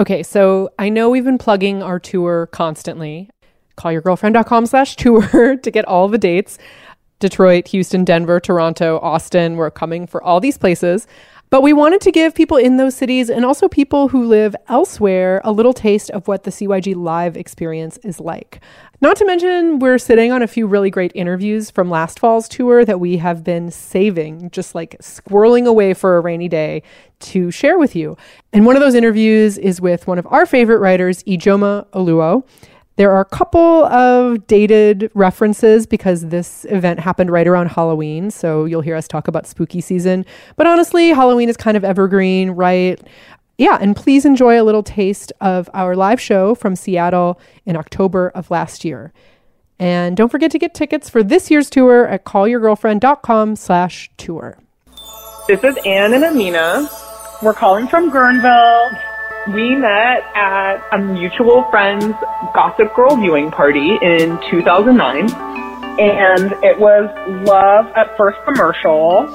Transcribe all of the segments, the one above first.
Okay, so I know we've been plugging our tour constantly. callyourgirlfriend.com/tour to get all the dates. Detroit, Houston, Denver, Toronto, Austin. We're coming for all these places. But we wanted to give people in those cities and also people who live elsewhere a little taste of what the CYG live experience is like. Not to mention, we're sitting on a few really great interviews from last fall's tour that we have been saving, just like squirreling away for a rainy day to share with you. And one of those interviews is with one of our favorite writers, Ijeoma Oluo. There are a couple of dated references because this event happened right around Halloween, so you'll hear us talk about spooky season. But honestly, Halloween is kind of evergreen, right? Yeah, and please enjoy a little taste of our live show from Seattle in October of last year. And don't forget to get tickets for this year's tour at callyourgirlfriend.com/tour. This is Anne and Amina. We're calling from Guerneville. We met at a mutual friend's Gossip Girl viewing party in 2009, and it was love at first commercial.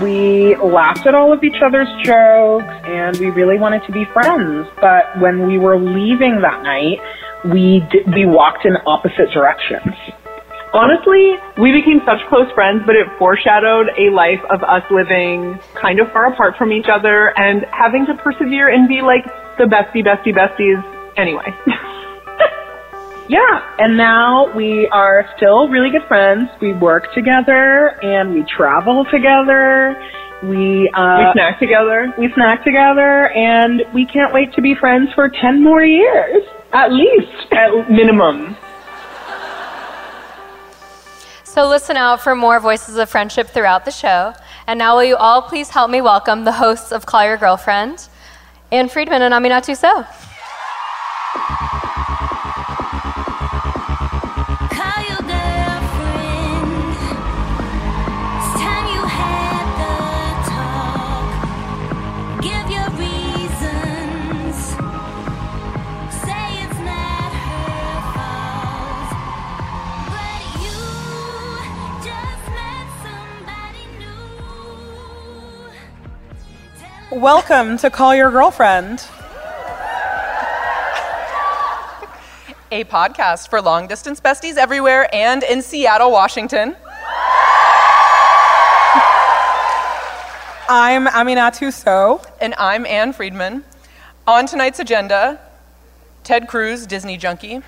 We laughed at all of each other's jokes, and we really wanted to be friends. But when we were leaving that night, we walked in opposite directions. Honestly, we became such close friends, but it foreshadowed a life of us living kind of far apart from each other and having to persevere and be like the besties anyway. Yeah, and now we are still really good friends. We work together and we travel together. We snack together, and we can't wait to be friends for 10 more years, at least, at minimum. So listen out for more voices of friendship throughout the show. And now will you all please help me welcome the hosts of Call Your Girlfriend, Anne Friedman and Aminatou Sow. Welcome to Call Your Girlfriend, a podcast for long-distance besties everywhere and in Seattle, Washington. I'm Aminatou Sow. And I'm Anne Friedman. On tonight's agenda, Ted Cruz, Disney junkie,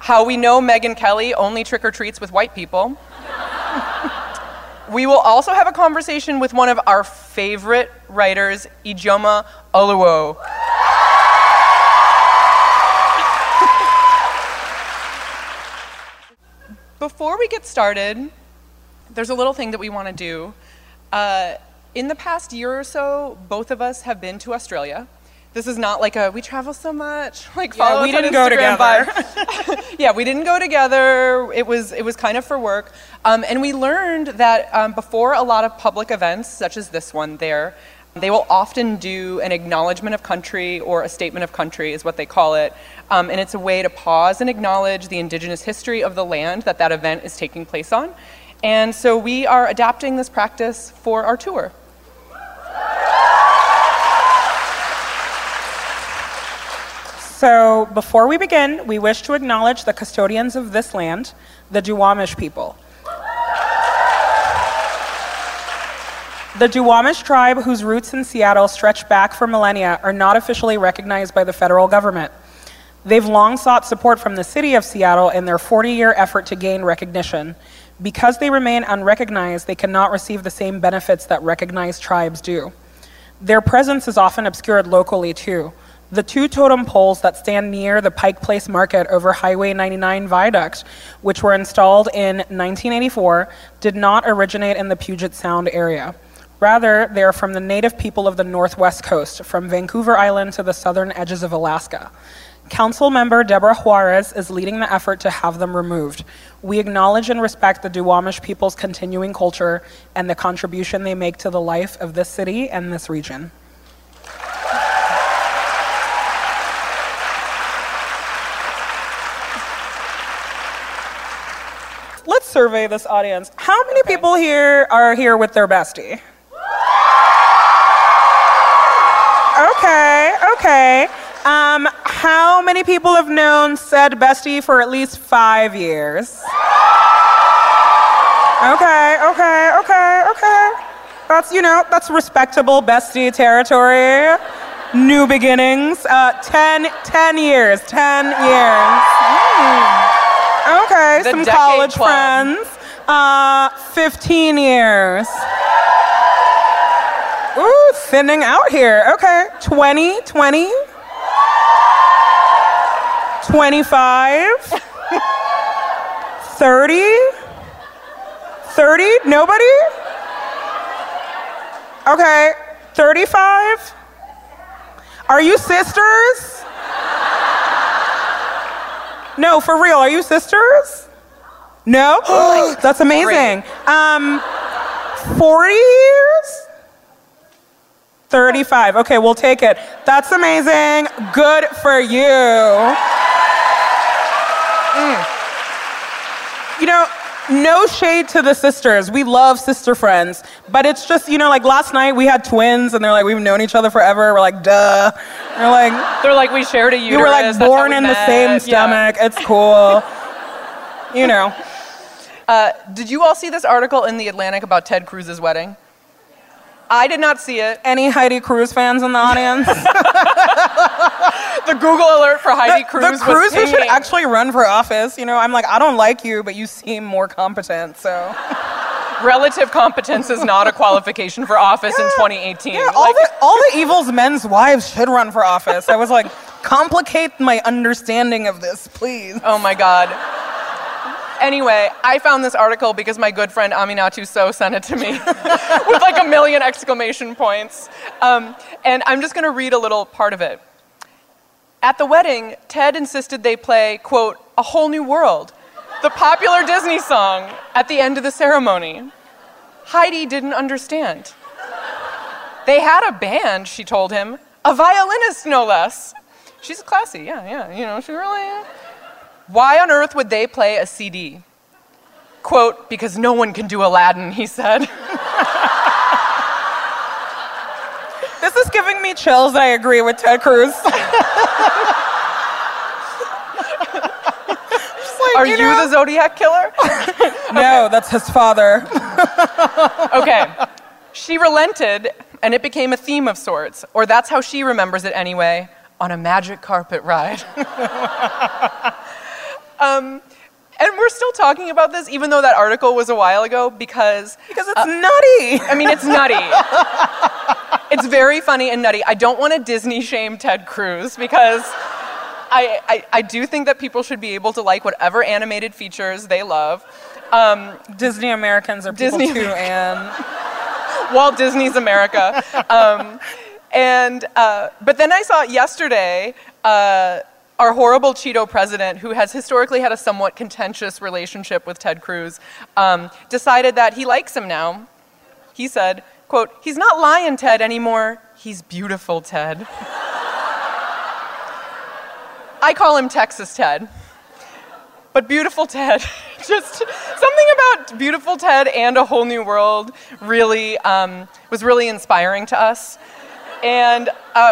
how we know Megyn Kelly only trick-or-treats with white people. We will also have a conversation with one of our favorite writers, Ijeoma Oluo. Before we get started, there's a little thing that we want to do. In the past year or so, both of us have been to Australia. This is not like we travel so much. Like, follow us on Instagram vibe. Yeah, we didn't go together. It was kind of for work. And we learned that before a lot of public events, such as this one there, they will often do an acknowledgement of country, or a statement of country is what they call it. And it's a way to pause and acknowledge the indigenous history of the land that event is taking place on. And so we are adapting this practice for our tour. So before we begin, we wish to acknowledge the custodians of this land, the Duwamish people. The Duwamish tribe, whose roots in Seattle stretch back for millennia, are not officially recognized by the federal government. They've long sought support from the city of Seattle in their 40-year effort to gain recognition. Because they remain unrecognized, they cannot receive the same benefits that recognized tribes do. Their presence is often obscured locally too. The two totem poles that stand near the Pike Place Market over Highway 99 Viaduct, which were installed in 1984, did not originate in the Puget Sound area. Rather, they are from the native people of the Northwest Coast, from Vancouver Island to the southern edges of Alaska. Council member Deborah Juarez is leading the effort to have them removed. We acknowledge and respect the Duwamish people's continuing culture and the contribution they make to the life of this city and this region. Let's survey this audience. How many people here are here with their bestie? Okay, Okay. How many people have known said bestie for at least 5 years? Okay. That's, you know, that's respectable bestie territory. New beginnings. 10 years. 10 years. Mm. Okay, the some college club. Friends. 15 years. Ooh, thinning out here. Okay, 20. 25. 30? Nobody? Okay, 35? Are you sisters? No, for real, are you sisters? No? Oh, that's amazing. 40 years? 35. Okay, we'll take it. That's amazing. Good for you. Mm. You know, no shade to the sisters. We love sister friends. But it's just, you know, like last night we had twins and they're like, we've known each other forever. We're like, duh. They're like, we shared a uterus. You were like born in the same stomach. Yeah. It's cool. You know. Did you all see this article in The Atlantic about Ted Cruz's wedding? I did not see it. Any Heidi Cruz fans in the audience? The Google alert for Heidi Cruz was pinging. The Cruz who should actually run for office. You know, I'm like, I don't like you, but you seem more competent, so. Relative competence is not a qualification for office in 2018. Yeah, all the evil's men's wives should run for office. I was like, complicate my understanding of this, please. Oh my God. Anyway, I found this article because my good friend Aminatou Sow sent it to me with like a million exclamation points. And I'm just going to read a little part of it. At the wedding, Ted insisted they play, quote, "A Whole New World," the popular Disney song, at the end of the ceremony. Heidi didn't understand. They had a band, she told him, a violinist no less. She's classy, yeah, you know, she really... Why on earth would they play a CD? Quote, because no one can do Aladdin, he said. This is giving me chills that I agree with Ted Cruz. Like, are you the Zodiac killer? No, that's his father. Okay. She relented, and it became a theme of sorts, or that's how she remembers it anyway, on a magic carpet ride. And we're still talking about this, even though that article was a while ago, because it's nutty. I mean, it's nutty. It's very funny and nutty. I don't want to Disney shame Ted Cruz because I do think that people should be able to like whatever animated features they love. Disney Americans are people Disney too, Anne. Walt Disney's America. But then I saw yesterday. Our horrible Cheeto president, who has historically had a somewhat contentious relationship with Ted Cruz, decided that he likes him now. He said, quote, "He's not Lion Ted anymore. He's beautiful Ted." I call him Texas Ted. But beautiful Ted, just something about beautiful Ted and A Whole New World really was really inspiring to us. And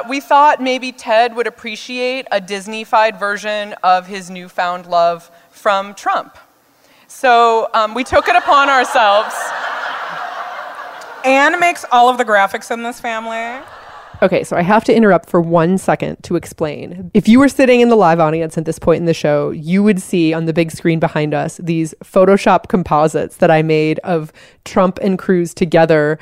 we thought maybe Ted would appreciate a Disney-fied version of his newfound love from Trump. So we took it upon ourselves. Anne makes all of the graphics in this family. Okay, so I have to interrupt for 1 second to explain. If you were sitting in the live audience at this point in the show, you would see on the big screen behind us these Photoshop composites that I made of Trump and Cruz together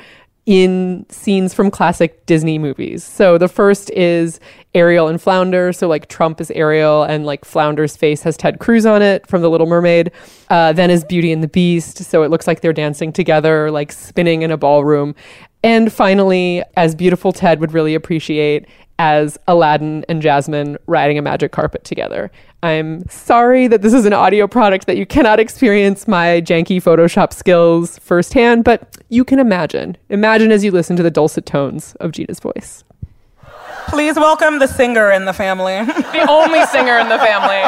in scenes from classic Disney movies. So the first is Ariel and Flounder. So like Trump is Ariel and like Flounder's face has Ted Cruz on it from The Little Mermaid. Then is Beauty and the Beast. So it looks like they're dancing together, like spinning in a ballroom. And finally, as beautiful Ted would really appreciate, as Aladdin and Jasmine riding a magic carpet together. I'm sorry that this is an audio product that you cannot experience my janky Photoshop skills firsthand, but you can imagine. Imagine as you listen to the dulcet tones of Gina's voice. Please welcome the singer in the family. The only singer in the family.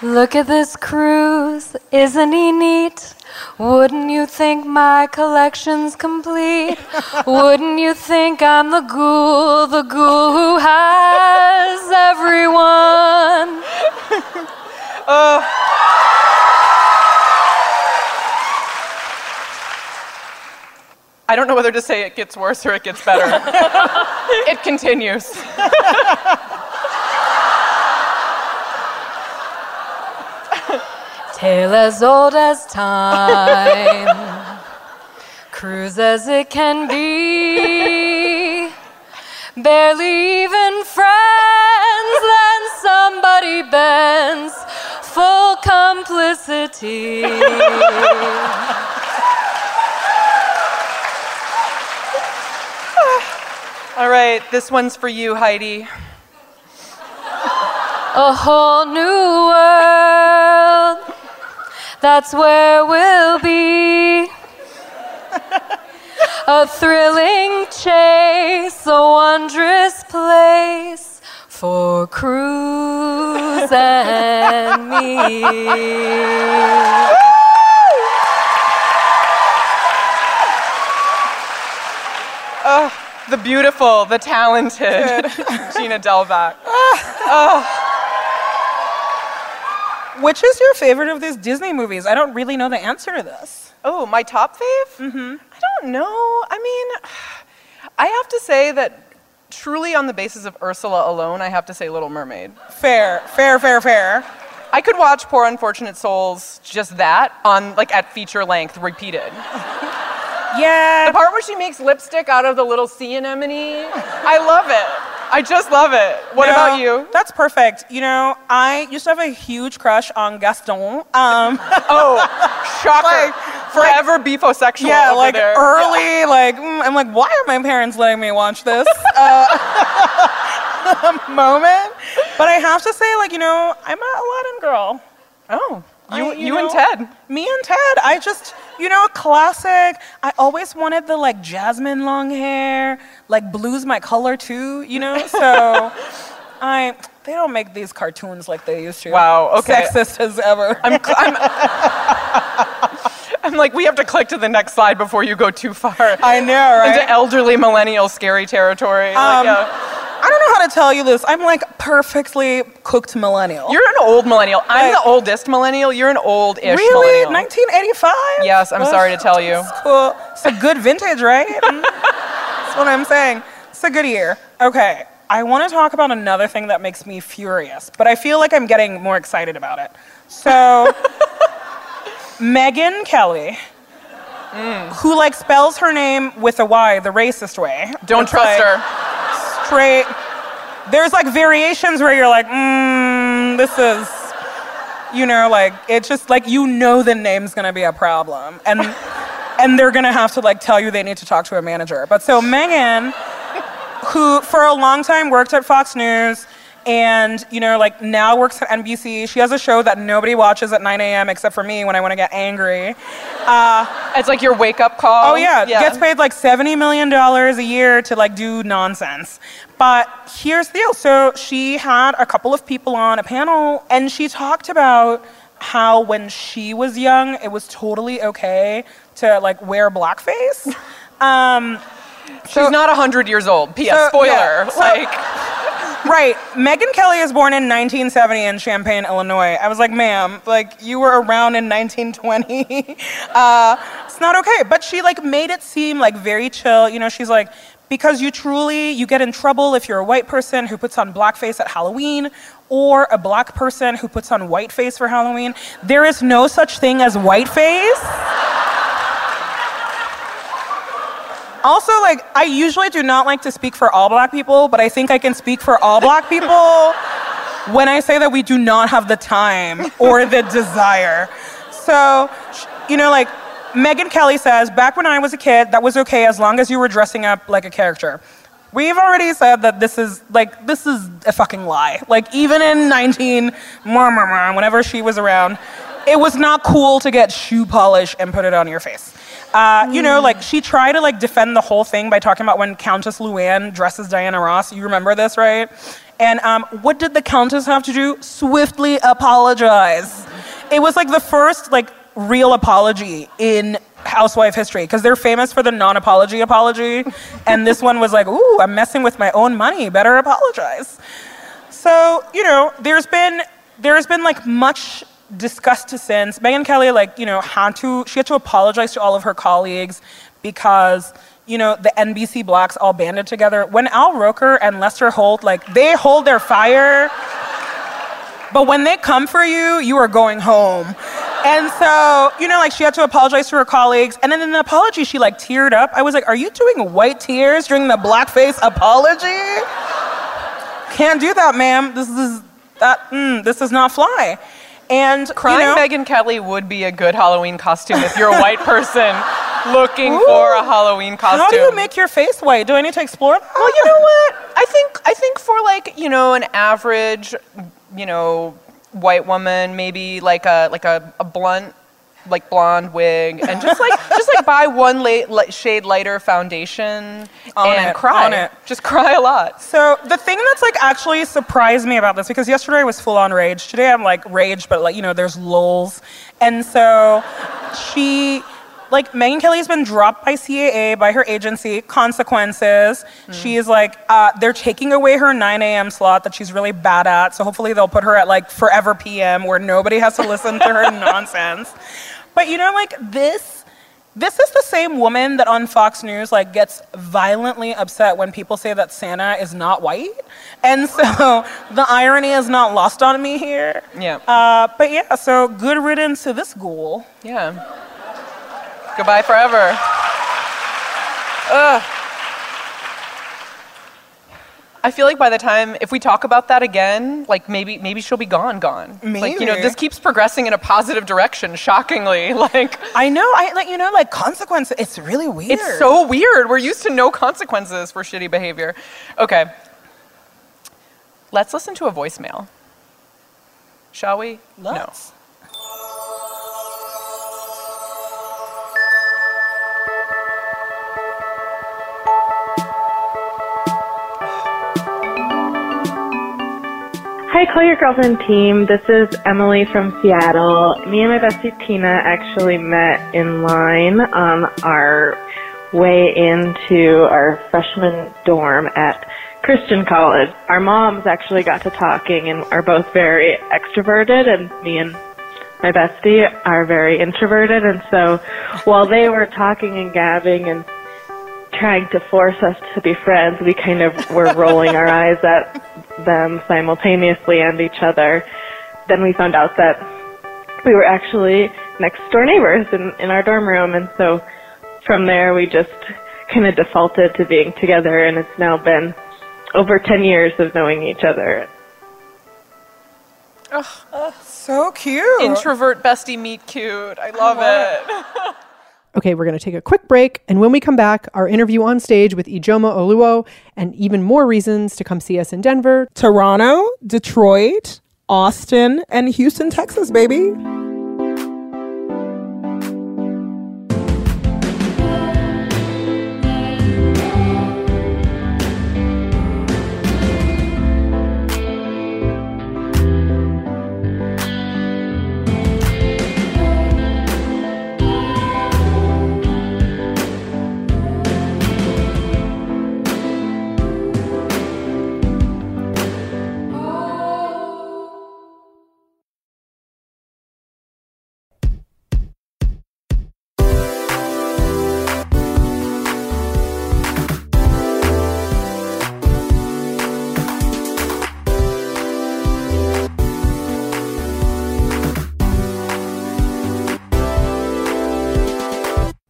Look at this Cruz, isn't he neat? Wouldn't you think my collection's complete? Wouldn't you think I'm the ghoul who has everyone? I don't know whether to say it gets worse or it gets better. It continues. Tale as old as time, Cruz as it can be, barely even friends, then somebody bends, full complicity. All right, this one's for you, Heidi. A whole new world. That's where we'll be. A thrilling chase, a wondrous place for Cruz and me. Oh, the beautiful, the talented Gina Delvac. Oh. Which is your favorite of these Disney movies? I don't really know the answer to this. Oh, my top fave? Mm-hmm. I don't know. I mean, I have to say that truly on the basis of Ursula alone, I have to say Little Mermaid. Fair, fair, fair, fair. I could watch Poor Unfortunate Souls, just that, on like at feature length, repeated. Yeah. The part where she makes lipstick out of the little sea anemone, I love it. I just love it. What about you? That's perfect. You know, I used to have a huge crush on Gaston. Oh, shocker. Like, forever beefosexual. Yeah, over like there. Early, yeah. Like, I'm like, why are my parents letting me watch this moment? But I have to say, like, you know, I'm an Aladdin girl. Oh. You know, and Ted. Me and Ted. I just, you know, classic. I always wanted the, like, Jasmine long hair. Like, blue's my color, too, you know? So, they don't make these cartoons like they used to. Wow, okay. Sexist as ever. I'm like, we have to click to the next slide before you go too far. I know, right? Into elderly, millennial, scary territory. Like, yeah. I don't know how to tell you this. I'm like perfectly cooked millennial. You're an old millennial. Like, I'm the oldest millennial. You're an old-ish millennial. Really? 1985? Yes, I'm sorry to tell you. Cool. It's a good vintage, right? That's what I'm saying. It's a good year. Okay, I want to talk about another thing that makes me furious, but I feel like I'm getting more excited about it. So, Megyn Kelly. Mm. Who like spells her name with a Y, the racist way. Don't trust her. Right. There's like variations where you're like, this is, you know, like, it's just like, you know, the name's gonna be a problem. And they're gonna have to like tell you they need to talk to a manager. But so Megyn, who for a long time worked at Fox News and, you know, like now works at NBC. She has a show that nobody watches at 9 a.m. except for me when I wanna get angry. It's like your wake up call. Oh yeah, gets paid like $70 million a year to like do nonsense. But here's the deal, so she had a couple of people on a panel and she talked about how when she was young, it was totally okay to like wear blackface. She's not 100 years old, P.S. Spoiler, yeah, Right, Megyn Kelly is born in 1970 in Champaign, Illinois. I was like, ma'am, like you were around in 1920. It's not okay, but she like made it seem like very chill. You know, she's like, because you get in trouble if you're a white person who puts on blackface at Halloween or a black person who puts on whiteface for Halloween. There is no such thing as whiteface. Also, like, I usually do not like to speak for all black people, but I think I can speak for all black people when I say that we do not have the time or the desire. So, you know, like, Megyn Kelly says, back when I was a kid, that was okay as long as you were dressing up like a character. We've already said that this is a fucking lie. Like, even in whenever she was around, it was not cool to get shoe polish and put it on your face. You know, like, she tried to, like, defend the whole thing by talking about when Countess Luann dresses Diana Ross. You remember this, right? And what did the Countess have to do? Swiftly apologize. It was, like, the first, like, real apology in housewife history, because they're famous for the non-apology apology. And this one was like, ooh, I'm messing with my own money. Better apologize. So, you know, there's been like much discussed since. Megyn Kelly, like, you know, she had to apologize to all of her colleagues because, you know, the NBC blocks all banded together. When Al Roker and Lester Holt, like, they hold their fire, but when they come for you, you are going home. And so, you know, like, she had to apologize to her colleagues. And then in the apology, she, like, teared up. I was like, are you doing white tears during the blackface apology? Can't do that, ma'am. This does not fly. And crying, Megyn Kelly would be a good Halloween costume if you're a white person looking for a Halloween costume. How do you make your face white? Do I need to explore that? Well, you know what? I think for, like, you know, an average, you know, white woman, maybe like a blunt, like, blonde wig, and just like buy one shade lighter foundation and cry on it. Just cry a lot. So the thing that's, like, actually surprised me about this, because yesterday I was full on rage. Today I'm like rage, but, like, you know, there's lulls. And so she, like, Megyn Kelly's been dropped by CAA, by her agency, consequences. She is like, they're taking away her 9 a.m. slot that she's really bad at, so hopefully they'll put her at, like, forever PM where nobody has to listen to her nonsense. But, you know, like, this is the same woman that on Fox News, like, gets violently upset when people say that Santa is not white. And so the irony is not lost on me here. Yeah. But yeah, so good riddance to this ghoul. Yeah. Goodbye forever. Ugh. I feel like by the time, if we talk about that again, like, maybe she'll be gone. Maybe. Like, you know, this keeps progressing in a positive direction, shockingly. Like, I know, like, you know, like, consequences, it's really weird. It's so weird. We're used to no consequences for shitty behavior. Okay. Let's listen to a voicemail. Shall we? Let's. No. Hi, Call Your Girlfriend team. This is Emily from Seattle. Me and my bestie Tina actually met in line on our way into our freshman dorm at Christian College. Our moms actually got to talking and are both very extroverted, and me and my bestie are very introverted. And so while they were talking and gabbing and trying to force us to be friends, we kind of were rolling our eyes at them simultaneously and each other. Then we found out that we were actually next door neighbors in our dorm room, and so from there we just kind of defaulted to being together, and it's now been over 10 years of knowing each other. Oh, so cute. Introvert bestie meet cute. I love it. Okay, we're going to take a quick break, and when we come back, our interview on stage with Ijeoma Oluo, and even more reasons to come see us in Denver, Toronto, Detroit, Austin, and Houston, Texas, baby.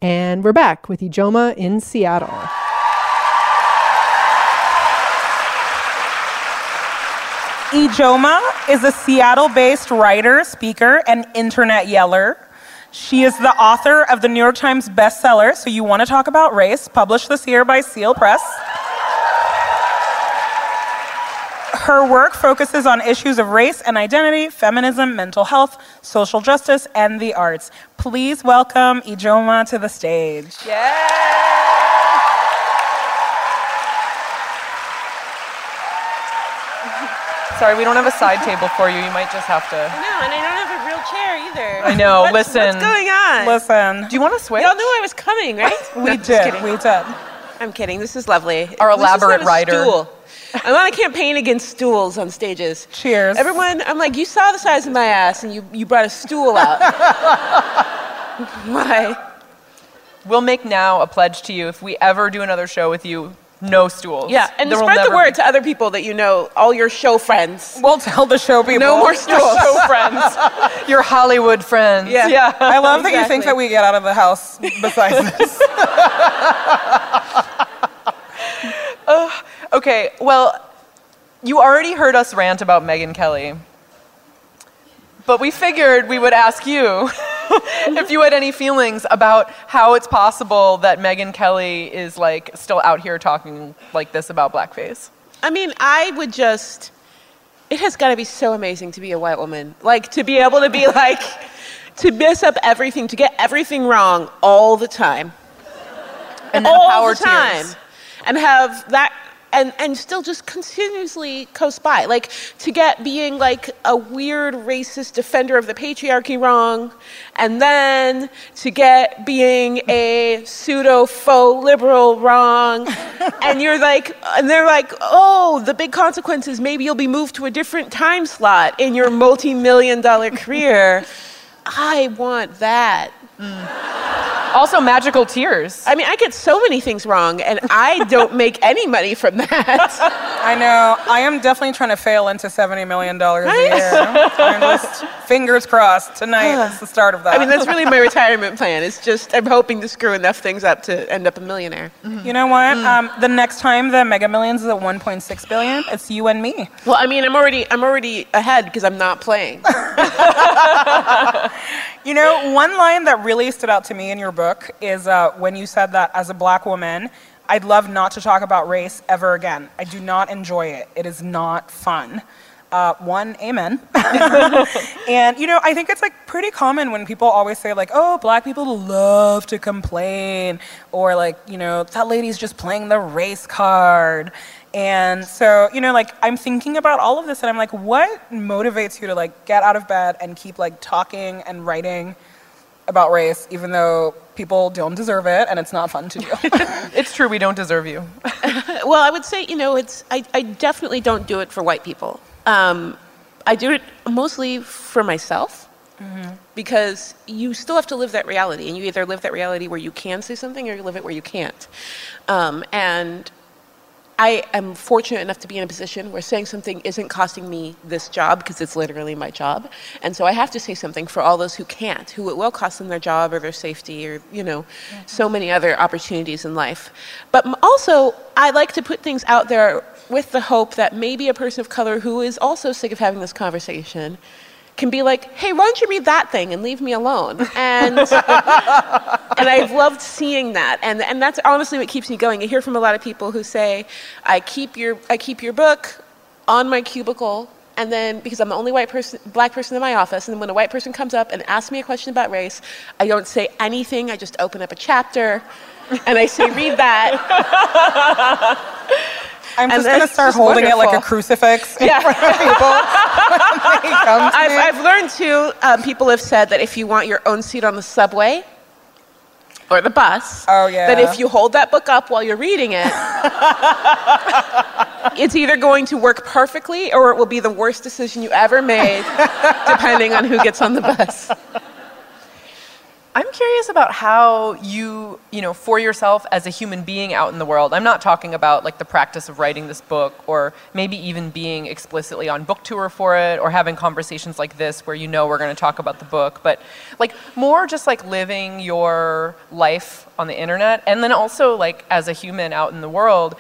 And we're back with Ijeoma in Seattle. Ijeoma is a Seattle-based writer, speaker, and internet yeller. She is the author of the New York Times bestseller, So You Want to Talk About Race, published this year by Seal Press. Her work focuses on issues of race and identity, feminism, mental health, social justice, and the arts. please welcome Ijeoma to the stage. Yeah. Sorry, we don't have a side table for you. You might just have to... No, and I don't have a real chair either. I know. Listen. What's going on? Listen. Do you want to switch? Y'all knew I was coming, right? We did. I'm kidding. This is lovely. Our elaborate writer. Stool. I'm on a campaign against stools on stages. Cheers. Everyone, I'm like, you saw the size of my ass, and you brought a stool out. Why? We'll make now a pledge to you if we ever do another show with you. No stools. Yeah, and spread the word to other people that you know, all your show friends. We'll tell the show people. No more stools. Your show friends. Your Hollywood friends. Yeah. Yeah. I love exactly. that you think that we get out of the house besides this. Okay, well, you already heard us rant about Megyn Kelly. But we figured we would ask you if you had any feelings about how it's possible that Megyn Kelly is like still out here talking like this about blackface. I mean, I would just, it has got to be so amazing to be a white woman. Like to be able to be like, to mess up everything, to get everything wrong all the time. And then all power the time. Tears. And have that. And still just continuously coast by. Like, to get being like a weird racist defender of the patriarchy wrong, and then to get being a pseudo-faux liberal wrong, and you're like, and they're like, oh, the big consequence is maybe you'll be moved to a different time slot in your multi-million-dollar career. I want that. Mm. Also magical tears. I mean, I get so many things wrong, and I don't make any money from that. I know. I am definitely trying to fail into $70 million a year. I'm just, fingers crossed, tonight is the start of that. I mean, that's really my retirement plan. It's just, I'm hoping to screw enough things up to end up a millionaire. Mm-hmm. You know what? Mm. The next time the Mega Millions is at $1.6 billion, it's you and me. Well, I mean, I'm already ahead because I'm not playing. You know, one line that really stood out to me in your book is when you said that as a black woman, I'd love not to talk about race ever again. I do not enjoy it. It is not fun. One, amen. And, you know, I think it's like pretty common when people always say like, oh, black people love to complain, or like, you know, that lady's just playing the race card. And so, you know, like I'm thinking about all of this and I'm like, what motivates you to like get out of bed and keep like talking and writing about race, even though people don't deserve it and it's not fun to do? It's true, we don't deserve you. Well, I would say, you know, I definitely don't do it for white people. I do it mostly for myself, mm-hmm. because you still have to live that reality, and you either live that reality where you can say something or you live it where you can't. And I am fortunate enough to be in a position where saying something isn't costing me this job, because it's literally my job. And so I have to say something for all those who can't, who it will cost them their job or their safety or, you know, mm-hmm. so many other opportunities in life. But also, I like to put things out there with the hope that maybe a person of color who is also sick of having this conversation can be like, hey, why don't you read that thing and leave me alone? And and I've loved seeing that. And that's honestly what keeps me going. I hear from a lot of people who say, I keep your book on my cubicle, and then because I'm the only black person in my office, and then when a white person comes up and asks me a question about race, I don't say anything, I just open up a chapter and I say, read that. I'm just going to start holding wonderful. It like a crucifix in yeah. front of people when they come to I've learned, too, people have said that if you want your own seat on the subway or the bus, that if you hold that book up while you're reading it, it's either going to work perfectly or it will be the worst decision you ever made, depending on who gets on the bus. I'm curious about how you know, for yourself as a human being out in the world, I'm not talking about like the practice of writing this book or maybe even being explicitly on book tour for it or having conversations like this where you know we're going to talk about the book, but like more just like living your life on the internet, and then also like as a human out in the world,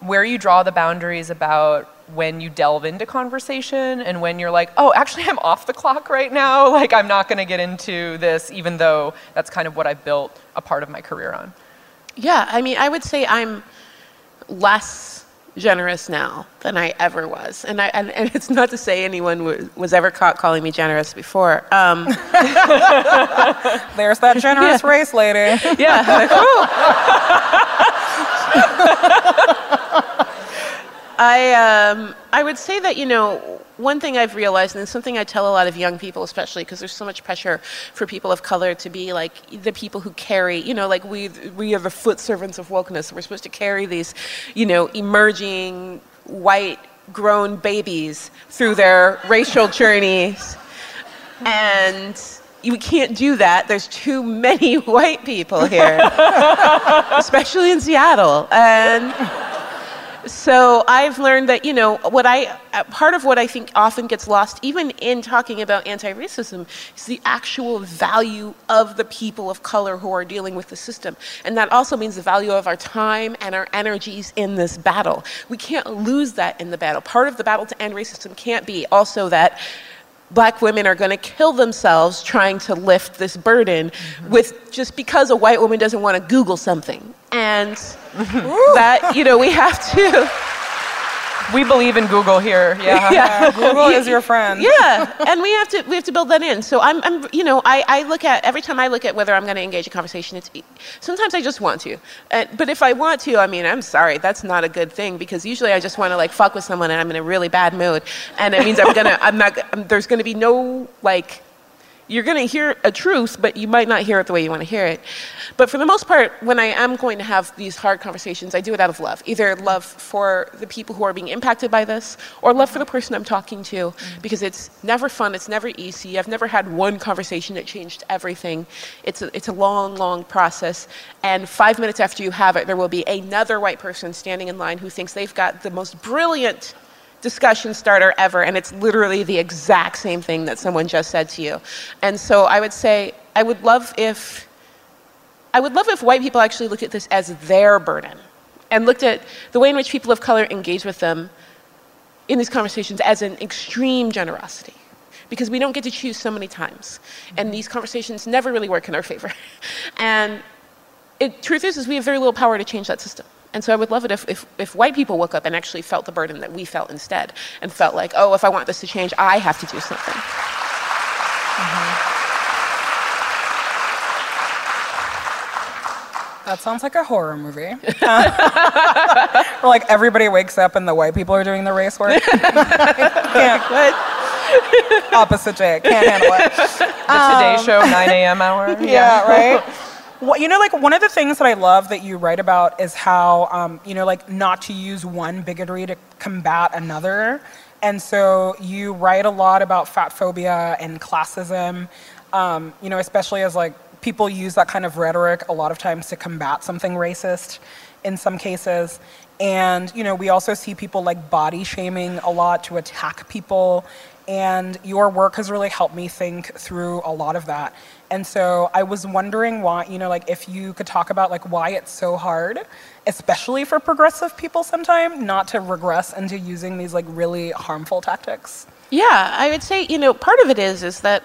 where you draw the boundaries about when you delve into conversation and when you're like, oh, actually I'm off the clock right now, like I'm not gonna get into this, even though that's kind of what I built a part of my career on. Yeah, I mean, I would say I'm less generous now than I ever was. And, and it's not to say anyone was ever caught calling me generous before. There's that generous race lady. Yeah. Like, I would say that, you know, one thing I've realized, and it's something I tell a lot of young people, especially because there's so much pressure for people of color to be like the people who carry, you know, like we are the foot servants of wokeness. We're supposed to carry these, you know, emerging white grown babies through their racial journeys. And we can't do that. There's too many white people here, especially in Seattle. And so I've learned that, you know, part of what I think often gets lost, even in talking about anti-racism, is the actual value of the people of color who are dealing with the system. And that also means the value of our time and our energies in this battle. We can't lose that in the battle. Part of the battle to end racism can't be also that Black women are going to kill themselves trying to lift this burden with just because a white woman doesn't want to Google something. And that, you know, we have to. We believe in Google here. Yeah. Google is your friend. Yeah. And we have to build that in. So I'm you know, I look at, every time I look at whether I'm going to engage in conversation, it's sometimes I just want to. But if I want to, I mean, I'm sorry, that's not a good thing, because usually I just want to like fuck with someone and I'm in a really bad mood, and it means there's going to be no like, you're going to hear a truth, but you might not hear it the way you want to hear it. But for the most part, when I am going to have these hard conversations, I do it out of love. Either love for the people who are being impacted by this, or love for the person I'm talking to, because it's never fun, it's never easy. I've never had one conversation that changed everything. It's a long, long process. And 5 minutes after you have it, there will be another white person standing in line who thinks they've got the most brilliant discussion starter ever, and it's literally the exact same thing that someone just said to you. And so I would say, I would love if white people actually looked at this as their burden, and looked at the way in which people of color engage with them in these conversations as an extreme generosity, because we don't get to choose so many times, and these conversations never really work in our favor. And truth is we have very little power to change that system. And so I would love it if white people woke up and actually felt the burden that we felt instead, and felt like, oh, if I want this to change, I have to do something. That sounds like a horror movie. Where like everybody wakes up and the white people are doing the race work. Opposite day, can't handle it. The Today Show, 9 a.m. hour. Yeah, right? Well, you know, like one of the things that I love that you write about is how, you know, like not to use one bigotry to combat another. And so you write a lot about fat phobia and classism, you know, especially as like people use that kind of rhetoric a lot of times to combat something racist in some cases. And, you know, we also see people like body shaming a lot to attack people. And your work has really helped me think through a lot of that. And so I was wondering why, you know, like if you could talk about like why it's so hard, especially for progressive people sometimes, not to regress into using these like really harmful tactics. Yeah, I would say, you know, part of it is that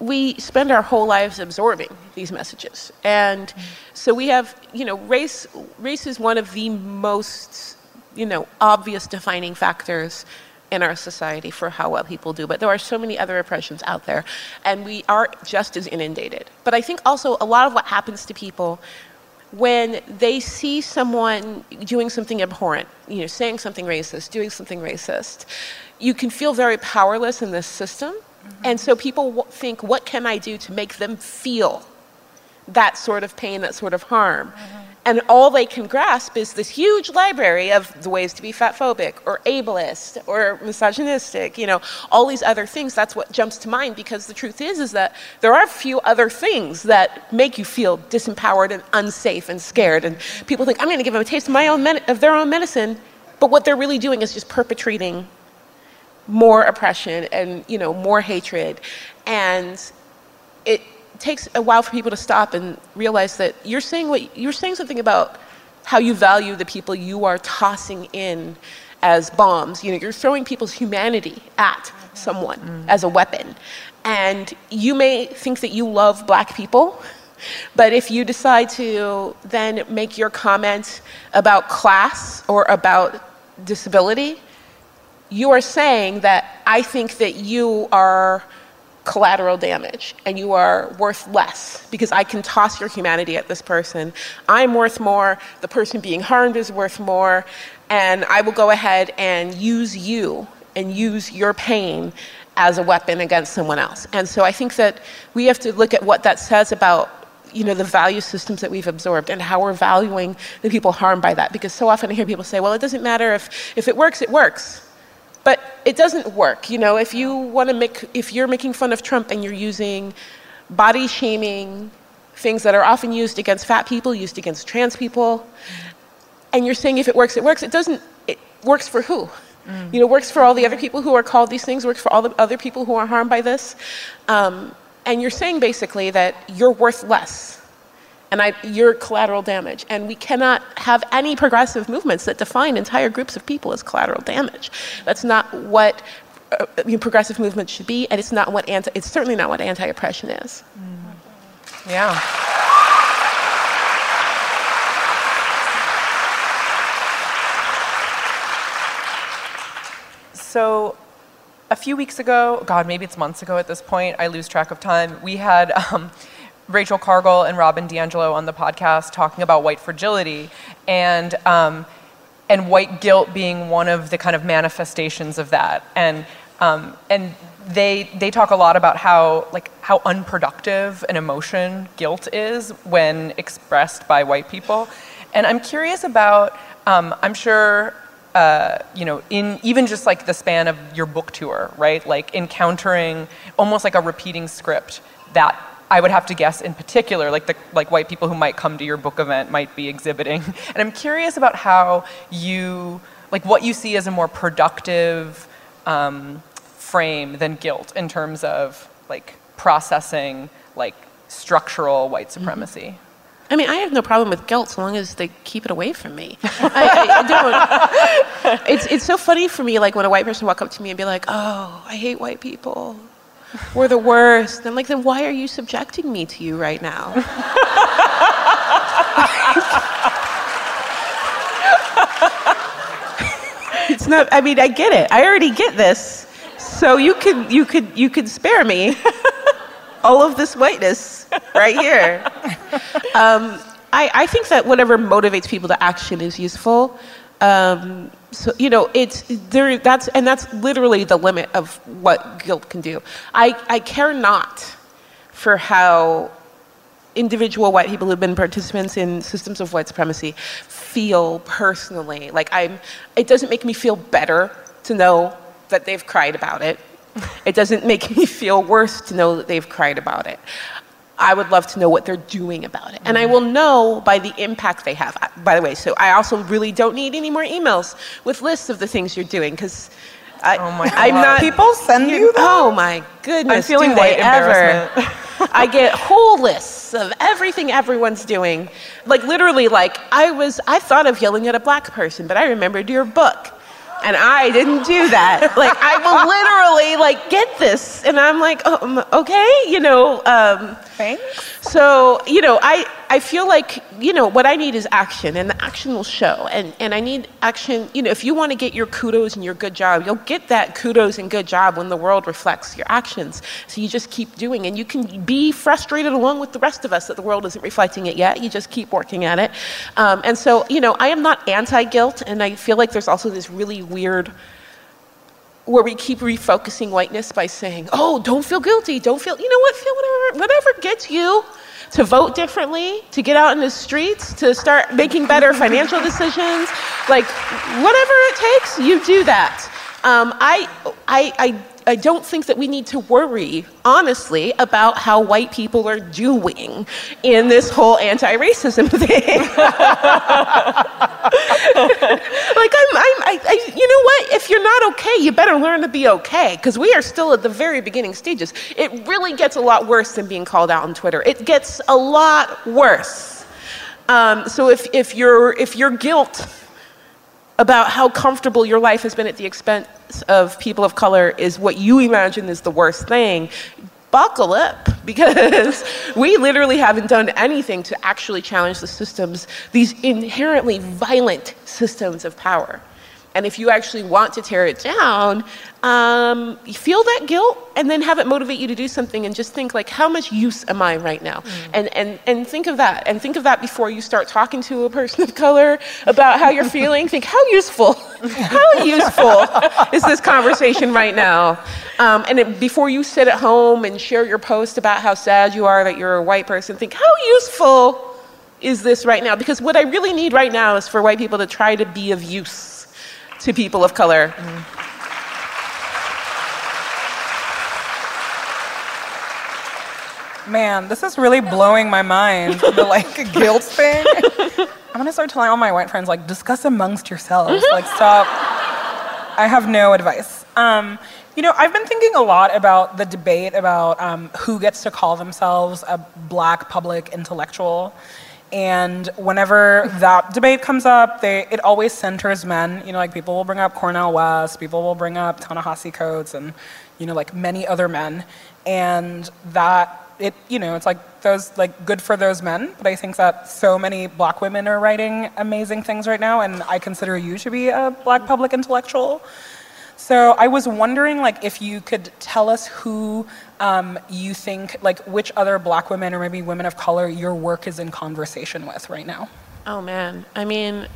we spend our whole lives absorbing these messages. And so we have, you know, race is one of the most, you know, obvious defining factors in our society for how well people do, but there are so many other oppressions out there, and we are just as inundated. But I think also a lot of what happens to people when they see someone doing something abhorrent, you know, saying something racist, doing something racist, you can feel very powerless in this system, and so people think, what can I do to make them feel that sort of pain, that sort of harm? And all they can grasp is this huge library of the ways to be fatphobic or ableist or misogynistic, you know, all these other things. That's what jumps to mind, because the truth is that there are a few other things that make you feel disempowered and unsafe and scared. And people think, I'm going to give them a taste of their own medicine. But what they're really doing is just perpetrating more oppression and, you know, more hatred. And it takes a while for people to stop and realize that you're saying something about how you value the people you are tossing in as bombs. You know, you're throwing people's humanity at someone as a weapon. And you may think that you love black people, but if you decide to then make your comment about class or about disability, you are saying that I think that you are collateral damage and you are worth less because I can toss your humanity at this person. I'm worth more, the person being harmed is worth more, and I will go ahead and use you and use your pain as a weapon against someone else. And so I think that we have to look at what that says about, you know, the value systems that we've absorbed and how we're valuing the people harmed by that. Because so often I hear people say, well, it doesn't matter if it works, it works. But it doesn't work. You know, if you want to if you're making fun of Trump and you're using body shaming, things that are often used against fat people, used against trans people, and you're saying if it works, it works, it doesn't, it works for who? Mm. You know, works for all the other people who are called these things, works for all the other people who are harmed by this. And you're saying basically that you're worth less and you're collateral damage. And we cannot have any progressive movements that define entire groups of people as collateral damage. That's not what progressive movements should be, and it's certainly not what anti-oppression is. Mm. Yeah. So a few weeks ago, God, maybe it's months ago at this point, I lose track of time, we had Rachel Cargill and Robin DiAngelo on the podcast talking about white fragility and white guilt being one of the kind of manifestations of that. And they talk a lot about how unproductive an emotion guilt is when expressed by white people. And I'm curious about, I'm sure, in even just like the span of your book tour, right? Like encountering almost like a repeating script that I would have to guess in particular, like white people who might come to your book event might be exhibiting. And I'm curious about how you, like what you see as a more productive frame than guilt in terms of like processing like structural white supremacy. Mm-hmm. I mean, I have no problem with guilt so long as they keep it away from me. I don't. It's so funny for me, like when a white person walk up to me and be like, "Oh, I hate white people. We're the worst." And I'm like, then why are you subjecting me to you right now? It's not. I mean, I get it. I already get this. So you could spare me all of this whiteness right here. I think that whatever motivates people to action is useful. So, you know, it's there. That's literally the limit of what guilt can do. I care not for how individual white people who've been participants in systems of white supremacy feel personally. Like it doesn't make me feel better to know that they've cried about it. It doesn't make me feel worse to know that they've cried about it. I would love to know what they're doing about it. And I will know by the impact they have, by the way. So I also really don't need any more emails with lists of the things you're doing, because I'm not... People send you that? Oh my goodness, I'm feeling white embarrassment. I get whole lists of everything everyone's doing. Like literally, like I thought of yelling at a black person, but I remembered your book. And I didn't do that. Like, I will literally, like, get this. And I'm like, okay, you know. Thanks. So, you know, I feel like, you know, what I need is action. And the action will show. And I need action. You know, if you want to get your kudos and your good job, you'll get that kudos and good job when the world reflects your actions. So you just keep doing. And you can be frustrated along with the rest of us that the world isn't reflecting it yet. You just keep working at it. And so, you know, I am not anti-guilt. And I feel like there's also this really weird where we keep refocusing whiteness by saying, oh, don't feel guilty, don't feel, you know what, feel whatever gets you to vote differently, to get out in the streets, to start making better financial decisions, like whatever it takes, you do that. I don't think that we need to worry, honestly, about how white people are doing in this whole anti-racism thing. Like, you know what? If you're not okay, you better learn to be okay, because we are still at the very beginning stages. It really gets a lot worse than being called out on Twitter. It gets a lot worse. So if your guilt about how comfortable your life has been at the expense of people of color is what you imagine is the worst thing, buckle up, because we literally haven't done anything to actually challenge the systems, these inherently violent systems of power. And if you actually want to tear it down, feel that guilt and then have it motivate you to do something and just think, like, how much use am I right now? And think of that. And think of that before you start talking to a person of color about how you're feeling. Think, how useful is this conversation right now? Before you sit at home and share your post about how sad you are that you're a white person, think, how useful is this right now? Because what I really need right now is for white people to try to be of use to people of color. Man, this is really blowing my mind, the like guilt thing. I'm gonna start telling all my white friends, like, discuss amongst yourselves, like, stop. I have no advice. You know, I've been thinking a lot about the debate about who gets to call themselves a Black public intellectual. And whenever that debate comes up, it always centers men. You know, like, people will bring up Cornel West, people will bring up Ta-Nehisi Coates, and, you know, like, many other men. And that, you know, it's like, those, like, good for those men. But I think that so many Black women are writing amazing things right now, and I consider you to be a Black public intellectual. So I was wondering, like, if you could tell us who you think, like, which other Black women or maybe women of color your work is in conversation with right now. Oh, man. I mean,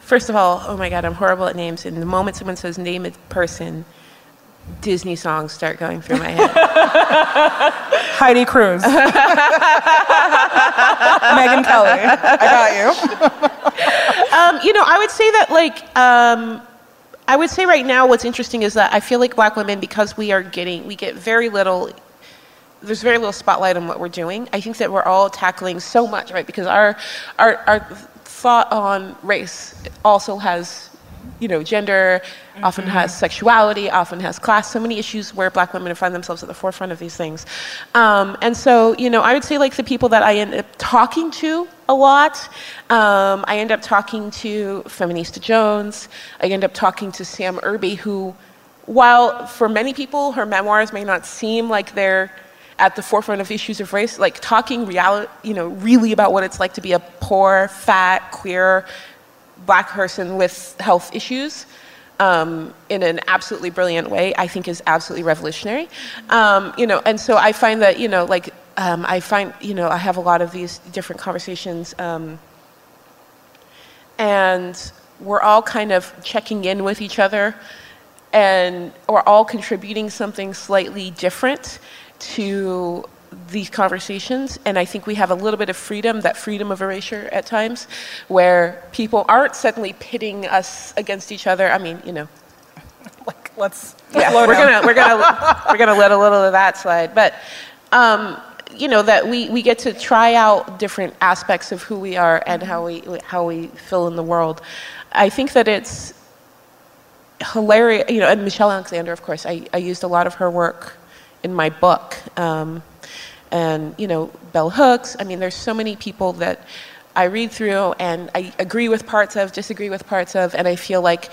first of all, oh, my God, I'm horrible at names. And the moment someone says name a person, Disney songs start going through my head. Heidi Cruz. Megyn Kelly. I got you. You know, I would say that, like... I would say right now what's interesting is that I feel like Black women, because we get very little, there's very little spotlight on what we're doing. I think that we're all tackling so much, right? Because our thought on race also has, you know, gender, often has sexuality, often has class, so many issues where Black women find themselves at the forefront of these things. And so, you know, I would say, like, the people that I end up talking to a lot, I end up talking to Feminista Jones, I end up talking to Sam Irby, who, while for many people her memoirs may not seem like they're at the forefront of issues of race, like, talking reality, you know, really about what it's like to be a poor, fat, queer, Black person with health issues in an absolutely brilliant way, I think is absolutely revolutionary. You know, and so I find that, you know, like, you know, I have a lot of these different conversations and we're all kind of checking in with each other and we're all contributing something slightly different to these conversations, and I think we have a little bit of freedom, that freedom of erasure at times, where people aren't suddenly pitting us against each other. I mean, you know, like, we're gonna let a little of that slide, but you know, that we get to try out different aspects of who we are and how we feel in the world. I think that it's hilarious, you know. And Michelle Alexander, of course, I used a lot of her work in my book. And, you know, bell hooks. I mean, there's so many people that I read through and I agree with parts of, disagree with parts of, and I feel like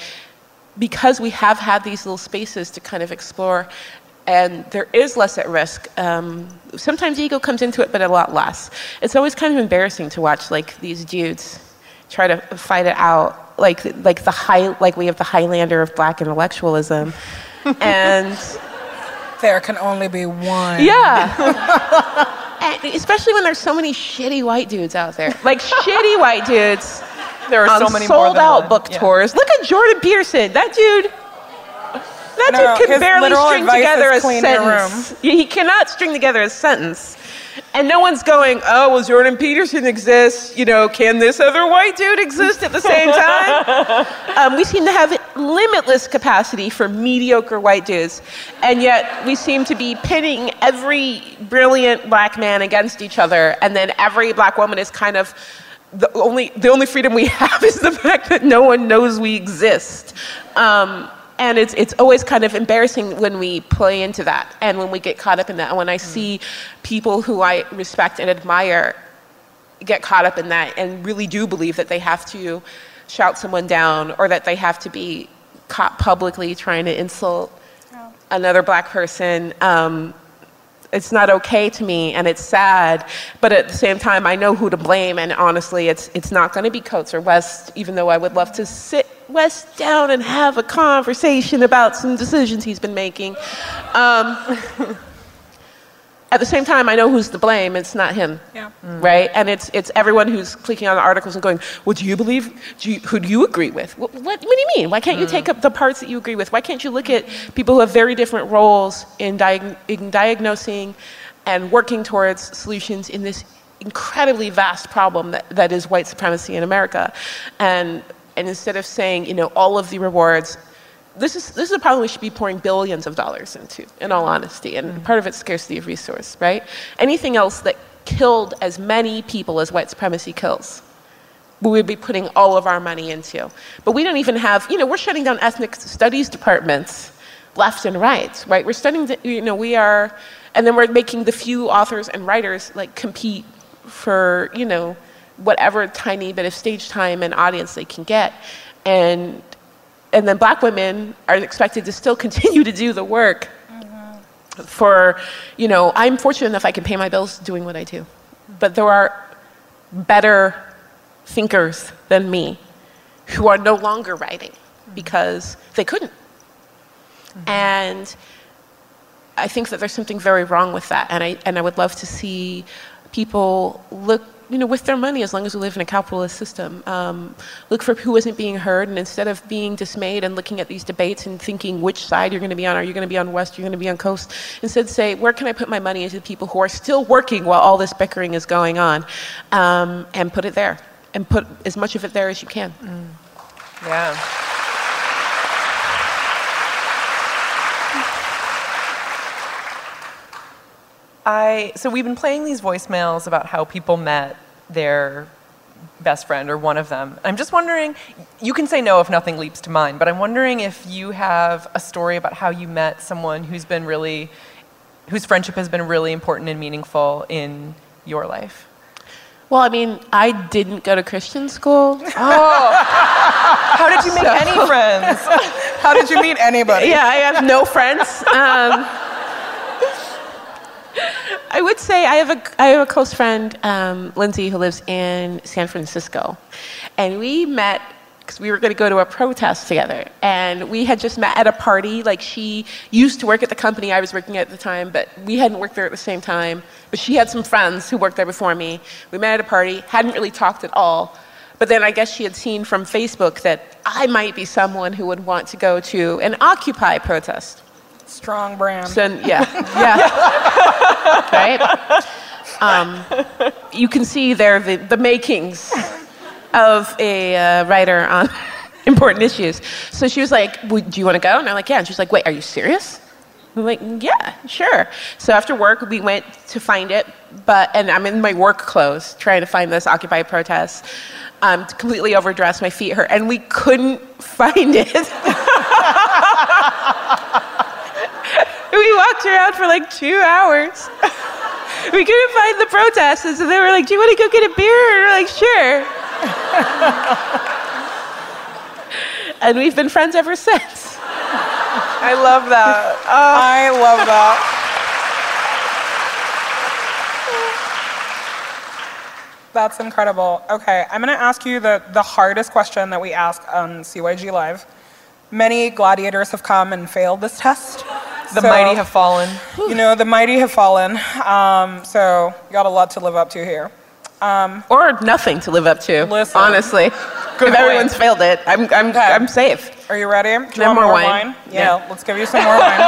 because we have had these little spaces to kind of explore and there is less at risk, sometimes ego comes into it, but a lot less. It's always kind of embarrassing to watch, like, these dudes try to fight it out, like we have the Highlander of Black intellectualism. And... there can only be one. Yeah. And especially when there's so many shitty white dudes out there. Like, shitty white dudes. There are so many sold-out book tours. Look at Jordan Peterson. That dude can barely string together a sentence. He cannot string together a sentence. And no one's going, oh, well, Jordan Peterson exists. You know, can this other white dude exist at the same time? We seem to have limitless capacity for mediocre white dudes. And yet we seem to be pitting every brilliant Black man against each other. And then every Black woman is kind of, the only freedom we have is the fact that no one knows we exist. And it's always kind of embarrassing when we play into that and when we get caught up in that. And when I see people who I respect and admire get caught up in that and really do believe that they have to shout someone down or that they have to be caught publicly trying to insult another Black person, it's not okay to me, and it's sad, but at the same time, I know who to blame, and honestly, it's not gonna be Coates or West, even though I would love to sit West down and have a conversation about some decisions he's been making. At the same time, I know who's to blame. It's not him, yeah. Right? And it's everyone who's clicking on the articles and going, well, do you believe, who do you agree with? What do you mean? Why can't you take up the parts that you agree with? Why can't you look at people who have very different roles in diagnosing and working towards solutions in this incredibly vast problem that is white supremacy in America? And instead of saying, all of the rewards, this is a problem we should be pouring billions of dollars into, in all honesty, and part of it's scarcity of resource, right? Anything else that killed as many people as white supremacy kills, we would be putting all of our money into. But we don't even have, we're shutting down ethnic studies departments left and right, right? We're studying, and then we're making the few authors and writers, compete for, whatever tiny bit of stage time and audience they can get. And then black women are expected to still continue to do the work for, I'm fortunate enough I can pay my bills doing what I do. But there are better thinkers than me who are no longer writing because they couldn't. And I think that there's something very wrong with that. And I would love to see people look, with their money, as long as we live in a capitalist system, look for who isn't being heard, and instead of being dismayed and looking at these debates and thinking which side you're going to be on, are you going to be on West, you're going to be on Coast, instead say, where can I put my money into the people who are still working while all this bickering is going on, and put it there, and put as much of it there as you can. Yeah. So we've been playing these voicemails about how people met their best friend or one of them. I'm just wondering, you can say no if nothing leaps to mind, but I'm wondering if you have a story about how you met someone who's been really, whose friendship has been really important and meaningful in your life. Well, I didn't go to Christian school. Oh. How did you make any friends? How did you meet anybody? Yeah, I have no friends. I would say I have a close friend, Lindsay, who lives in San Francisco, and we met because we were going to go to a protest together, and we had just met at a party. She used to work at the company I was working at the time, but we hadn't worked there at the same time, but she had some friends who worked there before me. We met at a party, hadn't really talked at all, but then I guess she had seen from Facebook that I might be someone who would want to go to an Occupy protest. Strong brand. So, yeah. Right? You can see there the makings of a writer on important issues. So she was like, do you want to go? And I'm like, yeah. And she's like, wait, are you serious? I'm like, yeah, sure. So after work, we went to find it, and I'm in my work clothes trying to find this Occupy protest. Completely overdressed, my feet hurt, and we couldn't find it. We walked around for 2 hours. We couldn't find the protesters, and they were like, do you want to go get a beer? And we're like, sure. And we've been friends ever since. I love that. Oh. I love that. That's incredible. Okay, I'm going to ask you the hardest question that we ask on CYG Live. Many gladiators have come and failed this test. The mighty have fallen. The mighty have fallen. So you got a lot to live up to here. Or nothing to live up to, listen, honestly. If everyone's failed it, I'm okay. I'm safe. Are you ready? Do you want more wine? Yeah, let's give you some more wine.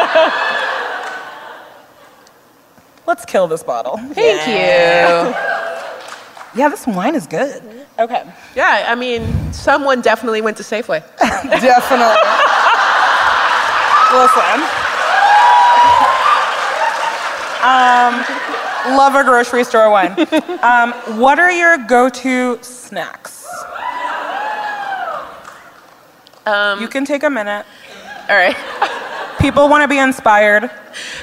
Let's kill this bottle. Thank you. Yeah, this wine is good. Okay. Yeah, someone definitely went to Safeway. Definitely. Listen. Love a grocery store wine. What are your go-to snacks? You can take a minute. All right. People want to be inspired.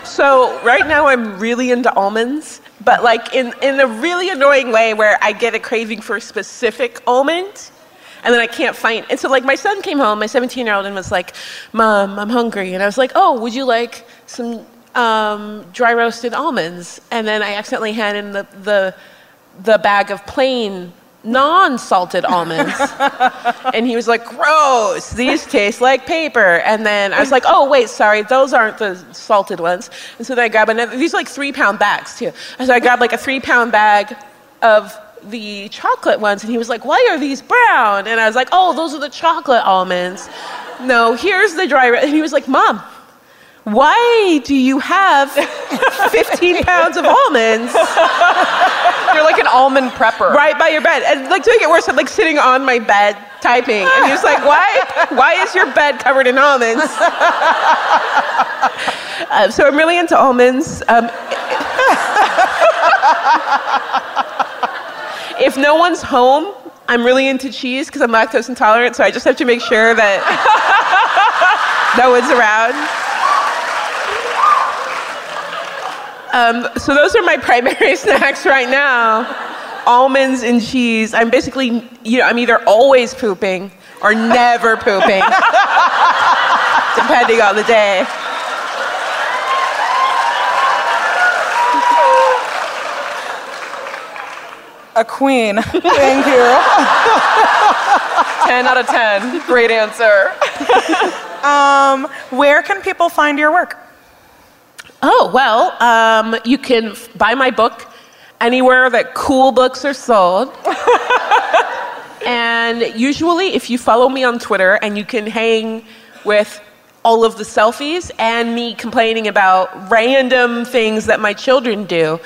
So right now I'm really into almonds, but in a really annoying way where I get a craving for a specific almond, and then I can't find it. And so my son came home, my 17-year-old, and was like, Mom, I'm hungry. And I was like, oh, would you like some dry roasted almonds? And then I accidentally handed him the bag of plain non-salted almonds. And he was like, gross, these taste like paper. And then I was like, oh, wait, sorry, those aren't the salted ones. And so then I grabbed another, these are like 3-pound bags too. And so I grabbed like a 3-pound bag of the chocolate ones. And he was like, why are these brown? And I was like, oh, those are the chocolate almonds. No, here's the dry. And he was like, Mom, why do you have 15 pounds of almonds? You're like an almond prepper. Right by your bed. And like to make it worse, I'm like sitting on my bed typing. And he was like, why is your bed covered in almonds? So I'm really into almonds. If no one's home, I'm really into cheese because I'm lactose intolerant, so I just have to make sure that no one's around. So those are my primary snacks right now. Almonds and cheese. I'm basically, you know, I'm either always pooping or never pooping, depending on the day. A queen. Thank you. 10 out of 10. Great answer. Where can people find your work? Oh, well, you can buy my book anywhere that cool books are sold. And usually, if you follow me on Twitter, and you can hang with all of the selfies and me complaining about random things that my children do.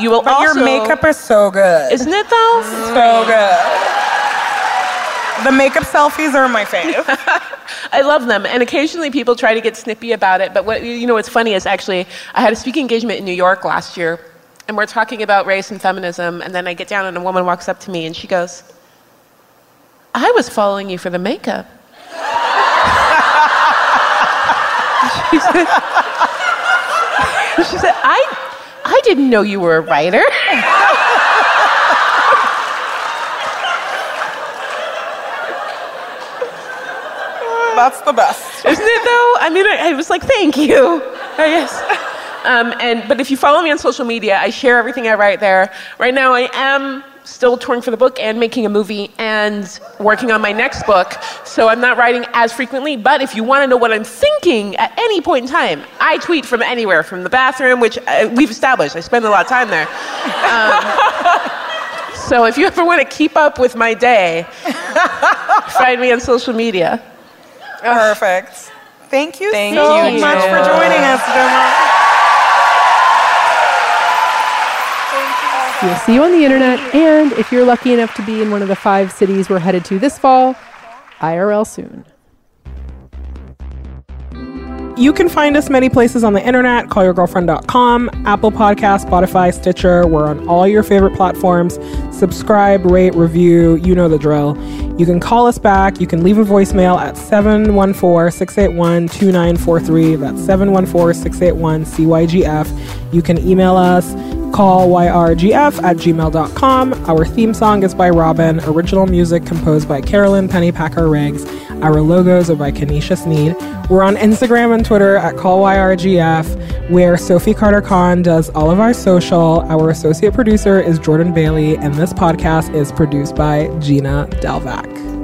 You will also... Your makeup is so good. Isn't it though? So good. The makeup selfies are my fave. I love them. And occasionally people try to get snippy about it, but what, you know what's funny is actually, I had a speaking engagement in New York last year, and we're talking about race and feminism, and then I get down and a woman walks up to me and she goes, I was following you for the makeup. She said, I didn't know you were a writer. That's the best. Isn't it though? I mean, I was like, thank you, I guess. But if you follow me on social media, I share everything I write there. Right now I am still touring for the book and making a movie and working on my next book. So I'm not writing as frequently, but if you want to know what I'm thinking at any point in time, I tweet from anywhere, from the bathroom, which we've established. I spend a lot of time there. So if you ever want to keep up with my day, find me on social media. Perfect. Thank you so much for joining us, Gemma. We'll see you on the internet, and if you're lucky enough to be in one of the 5 cities we're headed to this fall, IRL soon. You can find us many places on the internet, callyourgirlfriend.com, Apple Podcasts, Spotify, Stitcher. We're on all your favorite platforms. Subscribe, rate, review. You know the drill. You can call us back. You can leave a voicemail at 714-681-2943. That's 714-681-CYGF. You can email us, callyrgf@gmail.com. Our theme song is by Robin. Original music composed by Carolyn Pennypacker-Riggs. Our logos are by Kanisha Sneed. We're on Instagram and Twitter at callyrgf, where Sophie Carter-Khan does all of our social. Our associate producer is Jordan Bailey, and this podcast is produced by Gina Delvac.